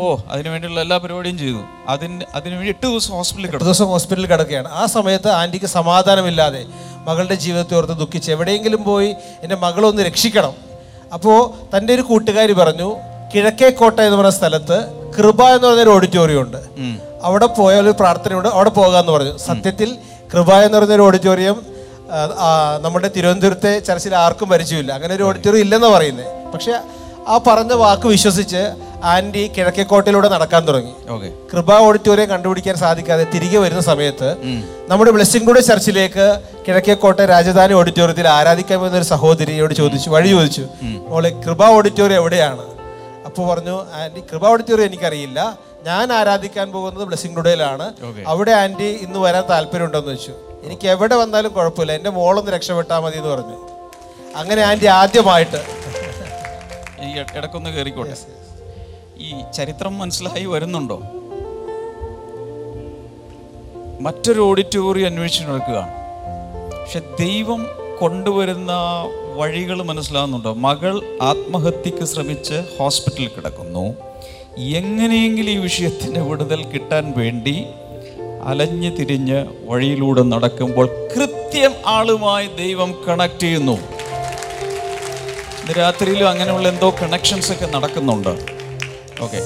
ഓ അതിനുവേണ്ടിയുള്ള എല്ലാ പരിപാടിയും ചെയ്തു. അതിന് അതിനുവേണ്ടി എട്ട് ദിവസം ഹോസ്പിറ്റലിൽ എട്ട് ദിവസം ഹോസ്പിറ്റലിൽ കിടക്കുകയാണ്. ആ സമയത്ത് ആൻറ്റിക്ക് സമാധാനമില്ലാതെ മകളുടെ ജീവിതത്തെ ഓർത്ത് ദുഃഖിച്ച് എവിടെയെങ്കിലും പോയി എൻ്റെ മകളൊന്ന് രക്ഷിക്കണം. അപ്പോൾ തൻ്റെ ഒരു കൂട്ടുകാരി പറഞ്ഞു, കിഴക്കേക്കോട്ട എന്ന് പറയുന്ന സ്ഥലത്ത് കൃപ എന്ന് പറഞ്ഞൊരു ഓഡിറ്റോറിയം ഉണ്ട്, അവിടെ പോയാൽ ഒരു പ്രാർത്ഥനയുണ്ട്, അവിടെ പോകാമെന്ന് പറഞ്ഞു. സത്യത്തിൽ കൃപ എന്ന് പറഞ്ഞൊരു ഓഡിറ്റോറിയം നമ്മുടെ തിരുവനന്തപുരത്തെ ചർച്ചിൽ ആർക്കും പരിചയമില്ല. അങ്ങനെ ഒരു ഓഡിറ്റോറിയം ഇല്ലെന്നാണ് പറയുന്നത്. പക്ഷെ ആ പറഞ്ഞ വാക്ക് വിശ്വസിച്ച് ആൻറ്റി കിഴക്കേക്കോട്ടയിലൂടെ നടക്കാൻ തുടങ്ങി. കൃപ ഓഡിറ്റോറിയം കണ്ടുപിടിക്കാൻ സാധിക്കാതെ തിരികെ വരുന്ന സമയത്ത് നമ്മുടെ ബ്ലെസ്സിംഗ് ടുഡേ ചർച്ചിലേക്ക് കിഴക്കേക്കോട്ട രാജധാനി ഓഡിറ്റോറിയത്തിൽ ആരാധിക്കാൻ വരുന്ന ഒരു സഹോദരിയോട് ചോദിച്ചു, വഴി ചോദിച്ചു, മോളെ കൃപ ഓഡിറ്റോറിയം എവിടെയാണ്? അപ്പോൾ പറഞ്ഞു, ആൻറ്റി കൃപ ഓഡിറ്റോറിയം എനിക്കറിയില്ല, ഞാൻ ആരാധിക്കാൻ പോകുന്നത് ബ്ലെസ്സിംഗ് ടുഡേയിലാണ്, അവിടെ ആൻറ്റി ഇന്ന് വരാൻ താല്പര്യം ഉണ്ടെന്ന് വെച്ചു. എനിക്ക് എവിടെ വന്നാലും കുഴപ്പമില്ല, എൻ്റെ മോളൊന്ന് രക്ഷപ്പെട്ടാൽ മതി എന്ന് പറഞ്ഞു. അങ്ങനെ ആൻറ്റി ആദ്യമായിട്ട് ഇടക്കൊന്ന് കയറിക്കോട്ടെ. ഈ ചരിത്രം മനസ്സിലായി വരുന്നുണ്ടോ? മറ്റൊരു ഓഡിറ്റോറിയം അന്വേഷിച്ച് നടക്കുകയാണ്, പക്ഷെ ദൈവം കൊണ്ടുവരുന്ന വഴികൾ മനസ്സിലാകുന്നുണ്ടോ? മകൾ ആത്മഹത്യക്ക് ശ്രമിച്ച് ഹോസ്പിറ്റലിൽ കിടക്കുന്നു. എങ്ങനെയെങ്കിലും ഈ വിഷയത്തിൻ്റെ വിടുതൽ കിട്ടാൻ വേണ്ടി അലഞ്ഞു തിരിഞ്ഞ് വഴിയിലൂടെ നടക്കുമ്പോൾ കൃത്യം ആളുമായി ദൈവം കണക്ട് ചെയ്യുന്നു. രാത്രിയിലും അങ്ങനെയുള്ള എന്തോ കണക്ഷൻസ് ഒക്കെ നടക്കുന്നുണ്ട്. ഓക്കെ,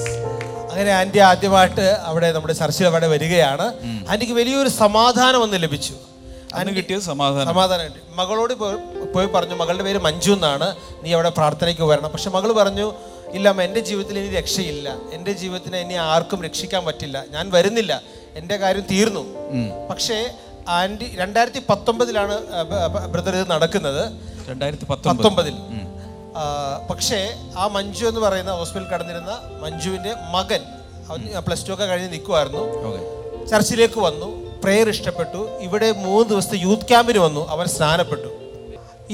അങ്ങനെ ആൻറ്റി ആദ്യമായിട്ട് അവിടെ നമ്മുടെ ചർച്ചിൽ അവിടെ വരികയാണ്. ആൻറ്റിക്ക് വലിയൊരു സമാധാനം ഒന്ന് ലഭിച്ചു. അതിന് കിട്ടിയ സമാധാനം സമാധാനമായിട്ട് മകളോട് പോയി പറഞ്ഞു, മകളുടെ പേര് മഞ്ജു എന്നാണ്, നീ അവിടെ പ്രാർത്ഥനയ്ക്ക് വരണം. പക്ഷെ മകൾ പറഞ്ഞു, ഇല്ല അമ്മ, എൻ്റെ ജീവിതത്തിൽ ഇനി രക്ഷയില്ല, എൻ്റെ ജീവിതത്തിനെ ഇനി ആർക്കും രക്ഷിക്കാൻ പറ്റില്ല, ഞാൻ വരുന്നില്ല, എൻ്റെ കാര്യം തീർന്നു. പക്ഷേ ആൻറ്റി രണ്ടായിരത്തി പത്തൊമ്പതിലാണ് ബ്രദർ ഇത് നടക്കുന്നത്, രണ്ടായിരത്തി പത്തൊമ്പതിൽ. പക്ഷേ ആ മഞ്ജു എന്ന് പറയുന്ന ഹോസ്പിറ്റലിൽ കടന്നിരുന്ന മഞ്ജുവിൻ്റെ മകൻ പ്ലസ് ടു ഒക്കെ കഴിഞ്ഞ് നിൽക്കുമായിരുന്നു. ചർച്ചിലേക്ക് വന്നു, പ്രേയർ ഇഷ്ടപ്പെട്ടു, ഇവിടെ മൂന്ന് ദിവസത്തെ യൂത്ത് ക്യാമ്പിന് വന്നു, അവൻ സ്നാനപ്പെട്ടു.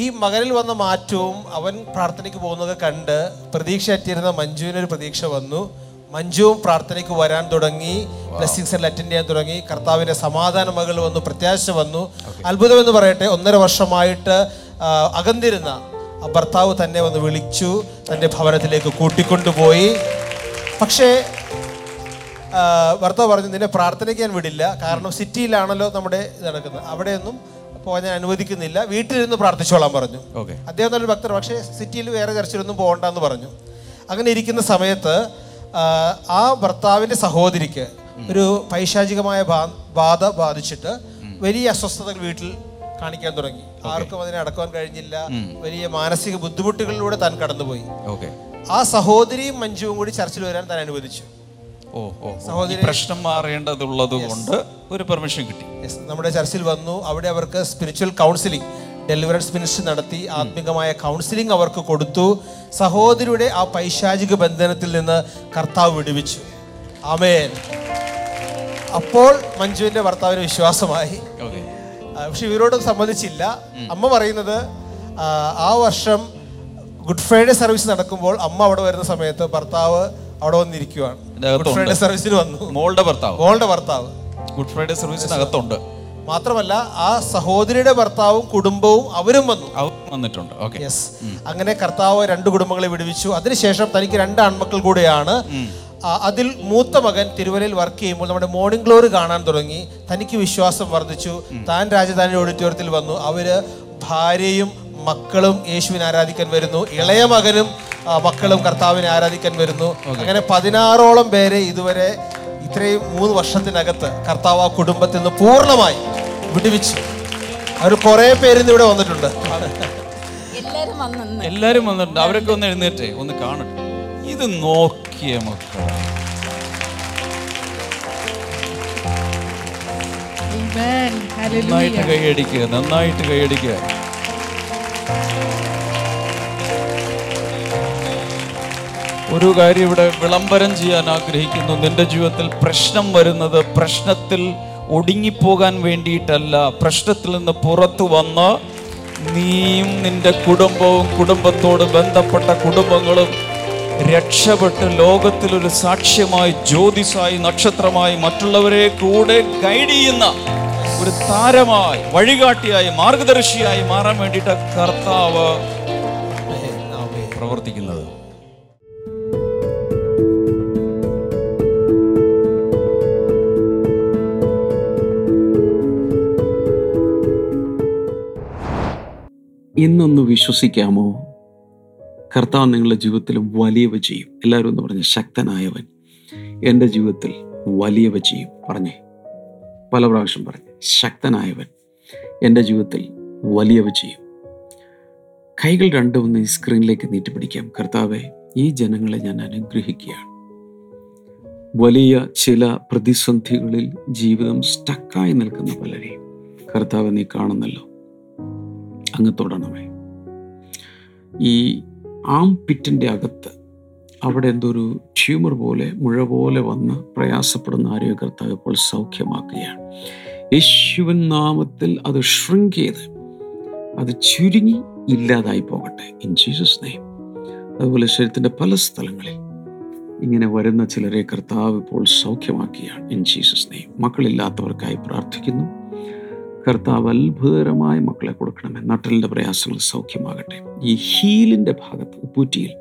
ഈ മകനിൽ വന്ന മാറ്റവും അവൻ പ്രാർത്ഥനയ്ക്ക് പോകുന്നതൊക്കെ കണ്ട് പ്രതീക്ഷ അറ്റിയിരുന്ന മഞ്ജുവിനൊരു പ്രതീക്ഷ വന്നു. മഞ്ജുവും പ്രാർത്ഥനയ്ക്ക് വരാൻ തുടങ്ങി, ബ്ലെസ്സിംഗ് സെൻ്ററിൽ അറ്റൻഡ് ചെയ്യാൻ തുടങ്ങി. കർത്താവിൻ്റെ സമാധാന മകൾ വന്നു, പ്രത്യാശ വന്നു. അത്ഭുതം എന്ന് പറയട്ടെ, ഒന്നര വർഷമായിട്ട് അകന്നിരുന്ന ഭർത്താവ് തന്നെ വന്ന് വിളിച്ചു, തൻ്റെ ഭവനത്തിലേക്ക് കൂട്ടിക്കൊണ്ടുപോയി. പക്ഷേ ഭർത്താവ് പറഞ്ഞു, നിന്നെ പ്രാർത്ഥനയ്ക്ക് ഞാൻ വിടില്ല, കാരണം സിറ്റിയിലാണല്ലോ നമ്മുടെ നടക്കുന്നത്, അവിടെയൊന്നും പോകാൻ ഞാൻ അനുവദിക്കുന്നില്ല, വീട്ടിലിരുന്ന് പ്രാർത്ഥിച്ചോളാൻ പറഞ്ഞു. അദ്ദേഹം നല്ലൊരു ഭക്തർ, പക്ഷേ സിറ്റിയിൽ വേറെ ചർച്ചിലൊന്നും പോകണ്ടെന്ന് പറഞ്ഞു. അങ്ങനെ ഇരിക്കുന്ന സമയത്ത് ആ ഭർത്താവിൻ്റെ സഹോദരിക്ക് ഒരു പൈശാചികമായ ബാധ ബാധിച്ചിട്ട് വലിയ അസ്വസ്ഥതകൾ വീട്ടിൽ കാണിക്കാൻ തുടങ്ങി. ആർക്കും അതിനെ അടക്കാൻ കഴിഞ്ഞില്ല. വലിയ മാനസിക ബുദ്ധിമുട്ടുകളിലൂടെ താൻ കടന്നുപോയി. ആ സഹോദരിയും മഞ്ജുവും കൂടി ചർച്ചിൽ വരാൻ താൻ അനുവദിച്ചു. പ്രശ്നം മാറേണ്ടതുള്ളത് കൊണ്ട് ഒരു പെർമിഷൻ കിട്ടി. നമ്മുടെ ചർച്ചിൽ വന്നു. അവിടെ അവർക്ക് സ്പിരിച്വൽ കൗൺസിലിംഗ്, ഡെലിവറൻസ് മിനിസ്ട്രി നടത്തി. ആത്മികമായ കൗൺസിലിംഗ് അവർക്ക് കൊടുത്തു. സഹോദരിയുടെ ആ പൈശാചിക ബന്ധനത്തിൽ നിന്ന് കർത്താവ് വിടുവിച്ചു. ആമേൻ. അപ്പോൾ മഞ്ജുവിന്റെ ഭർത്താവിന് വിശ്വാസമായി. പക്ഷെ ഇവരോട് സമ്മതിച്ചില്ല. അമ്മ പറയുന്നത് ആ വർഷം ഗുഡ് ഫ്രൈഡേ സർവീസ് നടക്കുമ്പോൾ അമ്മ അവിടെ വരുന്ന സമയത്ത് ഭർത്താവ് അവിടെ വന്നിരിക്കുകയാണ്. ഗുഡ് ഫ്രൈഡേ സർവീസിന് വന്നു. മോളുടെ ഭർത്താവ് മോളുടെ ഭർത്താവ് ഗുഡ് ഫ്രൈഡേ സർവീസിനകത്തുണ്ട്. മാത്രമല്ല ആ സഹോദരിയുടെ ഭർത്താവും കുടുംബവും അവരും വന്നു വന്നിട്ടുണ്ട്. യെസ്. അങ്ങനെ കർത്താവ് രണ്ട് കുടുംബങ്ങളെ വിടുവിച്ചു. അതിനുശേഷം തനിക്ക് രണ്ട് ആൺമക്കൾ കൂടെയാണ്. അതിൽ മൂത്ത മകൻ തിരുവല്ലയിൽ വർക്ക് ചെയ്യുമ്പോൾ നമ്മുടെ മോർണിംഗ് ഗ്ലോറി കാണാൻ തുടങ്ങി. തനിക്ക് വിശ്വാസം വർദ്ധിച്ചു. താൻ രാജധാനി ഓഡിറ്റോറിയത്തിൽ വന്നു. അവര് ഭാര്യയും മക്കളും യേശുവിനെ ആരാധിക്കാൻ വരുന്നു. ഇളയ മകനും മക്കളും കർത്താവിനെ ആരാധിക്കാൻ വരുന്നു. അങ്ങനെ പതിനാറോളം പേരെ ഇതുവരെ ഇത്രയും മൂന്ന് വർഷത്തിനകത്ത് കർത്താവ് ആ കുടുംബത്തിൽ നിന്ന് പൂർണ്ണമായി വിടുവിച്ചു. അവർ കുറെ പേരിന്ന് ഇവിടെ വന്നിട്ടുണ്ട്. എല്ലാരും വന്നിട്ടുണ്ട്. അവരൊക്കെ ഒന്ന് എഴുന്നേറ്റേ, ഒന്ന് കാണട്ടെ. ഇത് നോക്കിയ മക്കൾ നന്നായിട്ട് കൈയടിക്കുക, നന്നായിട്ട് കൈയടിക്കുക. ഒരു കാര്യം ഇവിടെ വിളംബരം ചെയ്യാൻ ആഗ്രഹിക്കുന്നു. നിന്റെ ജീവിതത്തിൽ പ്രശ്നം വരുന്നത് പ്രശ്നത്തിൽ ഒടുങ്ങിപ്പോകാൻ വേണ്ടിയിട്ടല്ല. പ്രശ്നത്തിൽ നിന്ന് പുറത്തു വന്ന് നീയും നിന്റെ കുടുംബവും കുടുംബത്തോട് ബന്ധപ്പെട്ട കുടുംബങ്ങളും രക്ഷപ്പെട്ട് ലോകത്തിലൊരു സാക്ഷ്യമായി, ജ്യോതിസായി, നക്ഷത്രമായി, മറ്റുള്ളവരെ കൂടെ ഗൈഡ് ചെയ്യുന്ന ഒരു താരമായി, വഴികാട്ടിയായി, മാർഗദർശിയായി മാറാൻ വേണ്ടിയിട്ട് കർത്താവ് പ്രവർത്തിക്കുന്നത്. ഇന്നൊന്ന് വിശ്വസിക്കാമോ? കർത്താവ് നിങ്ങളുടെ ജീവിതത്തിൽ വലിയവ ചെയ്യും. എല്ലാവരും എന്ന് പറഞ്ഞ്, ശക്തനായവൻ എൻ്റെ ജീവിതത്തിൽ വലിയവ ചെയ്യും. പറഞ്ഞേ, പല പ്രാവശ്യം പറഞ്ഞ്, ശക്തനായവൻ എൻ്റെ ജീവിതത്തിൽ വലിയവ ചെയ്യും. കൈകൾ രണ്ടും ഒന്ന് ഈ സ്ക്രീനിലേക്ക് നീട്ടിപ്പിടിക്കാം. കർത്താവെ, ഈ ജനങ്ങളെ ഞാൻ അനുഗ്രഹിക്കുകയാണ്. വലിയ ചില പ്രതിസന്ധികളിൽ ജീവിതം സ്റ്റക്കായി നിൽക്കുന്ന പലരെയും കർത്താവ് നീ കാണുന്നല്ലോ. അങ്ങ് തൊടണമേ. ഈ ആം പിറ്റിൻ്റെ അകത്ത് അവിടെ എന്തൊരു ട്യൂമർ പോലെ, മുഴ പോലെ വന്ന് പ്രയാസപ്പെടുന്ന ആരോഗ്യ കർത്താവ് ഇപ്പോൾ സൗഖ്യമാക്കുകയാണ്. യേശുവിൻ നാമത്തിൽ അത് ഷ്രിങ്ക് ചെയ്ത്, അത് ചുരുങ്ങി ഇല്ലാതായി പോകട്ടെ, ഇൻ ജീസസ് നെയിം. അതുപോലെ ശരീരത്തിൻ്റെ പല സ്ഥലങ്ങളിൽ ഇങ്ങനെ വരുന്ന ചിലരെ കർത്താവ് ഇപ്പോൾ സൗഖ്യമാക്കുകയാണ്, ഇൻ ജീസസ് നെയിം. മക്കളില്ലാത്തവർക്കായി പ്രാർത്ഥിക്കുന്നു. കർത്താവ് അത്ഭുതകരമായ മക്കളെ കൊടുക്കണമേ. നട്ടലിൻ്റെ പ്രയാസങ്ങൾ സൗഖ്യമാകട്ടെ. ഈ ഹീലിൻ്റെ ഭാഗത്ത്, ഉപ്പൂറ്റിയിൽ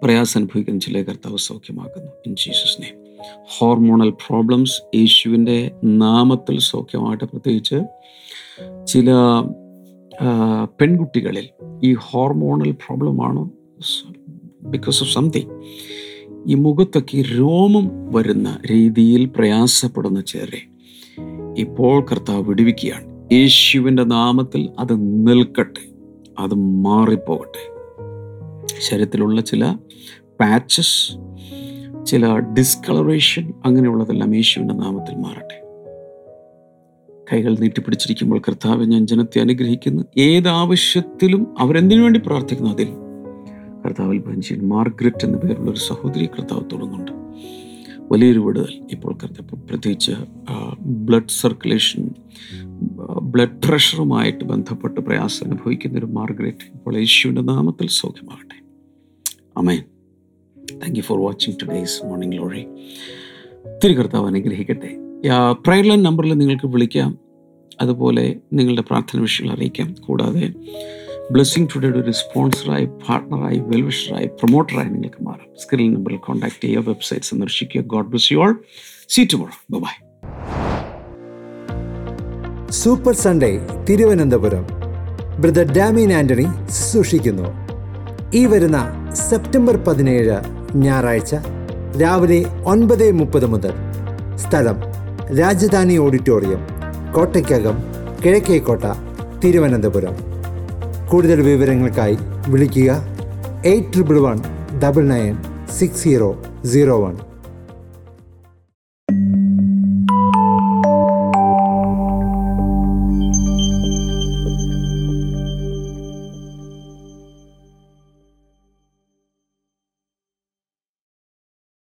പ്രയാസം അനുഭവിക്കുന്ന ചില കർത്താവ് സൗഖ്യമാക്കുന്നു, in Jesus name. Hormonal problems യേശുവിൻ്റെ നാമത്തിൽ സൗഖ്യമാകട്ടെ. പ്രത്യേകിച്ച് ചില പെൺകുട്ടികളിൽ ഈ ഹോർമോണൽ പ്രോബ്ലമാണോ, ബിക്കോസ് ഓഫ് സംതിങ് ഈ മുഖത്തൊക്കെ രോമം വരുന്ന രീതിയിൽ പ്രയാസപ്പെടുന്ന ചിലരെ ഇപ്പോൾ കർത്താവ് വിടുവിക്കുകയാണ്. യേശുവിൻ്റെ നാമത്തിൽ അത് നിൽക്കട്ടെ, അത് മാറിപ്പോകട്ടെ. ശരീരത്തിലുള്ള ചില പാച്ചസ്, ചില ഡിസ്കളറേഷൻ, അങ്ങനെയുള്ളതെല്ലാം യേശുവിൻ്റെ നാമത്തിൽ മാറട്ടെ. കൈകൾ നീട്ടിപ്പിടിച്ചിരിക്കുമ്പോൾ കർത്താവ്, ഞാൻ ജനത്തെ അനുഗ്രഹിക്കുന്നു. ഏതാവശ്യത്തിലും അവരെന്തിനു വേണ്ടി പ്രാർത്ഥിക്കുന്നു അതിൽ കർത്താവിൽ ബഞ്ചിയൻ മാർഗ്രറ്റ് എന്ന പേരുള്ളൊരു സഹോദരി കർത്താവ് തുടങ്ങുന്നുണ്ട്. വലിയൊരു വിടുതൽ ഇപ്പോൾ കർത്താവ്, പ്രത്യേകിച്ച് ബ്ലഡ് സർക്കുലേഷൻ, ബ്ലഡ് പ്രഷറുമായിട്ട് ബന്ധപ്പെട്ട് പ്രയാസം അനുഭവിക്കുന്നൊരു മാർഗ്രറ്റ് ഇപ്പോൾ യേശുവിൻ്റെ നാമത്തിൽ സൗഖ്യമാകട്ടെ. ആമേൻ. Thank you for watching today's morning glory. ഒത്തിരി കർത്താവ് അനുഗ്രഹിക്കട്ടെ. പ്രയർ ലൈൻ നമ്പറിൽ നിങ്ങൾക്ക് വിളിക്കാം. അതുപോലെ നിങ്ങളുടെ പ്രാർത്ഥന വിഷയങ്ങൾ അറിയിക്കാം. കൂടാതെ ബ്ലെസ്സിംഗ് ടുഡേയുടെ ഒരു സ്പോൺസറായി, പാർട്ട്ണറായി, വെൽവിഷറായി, പ്രൊമോട്ടറായി നിങ്ങൾക്ക് മാറാം. സ്ക്രീൻ നമ്പറിൽ കോൺടാക്ട് ചെയ്യുക. വെബ്സൈറ്റ് സന്ദർശിക്കുക. God bless you all. See tomorrow. Bye. Super Sunday Thiruvananthapuram brother Damian Antony ശുശ്രൂഷിക്കുന്നു. ഈ വരുന്ന സെപ്റ്റംബർ പതിനേഴ് ഞായറാഴ്ച രാവിലെ ഒൻപത് മുപ്പത് മുതൽ. സ്ഥലം രാജധാനി ഓഡിറ്റോറിയം, കോട്ടയ്ക്കകം, കിഴക്കേക്കോട്ട, തിരുവനന്തപുരം. കൂടുതൽ വിവരങ്ങൾക്കായി വിളിക്കുക eight triple one double nine six zero zero one.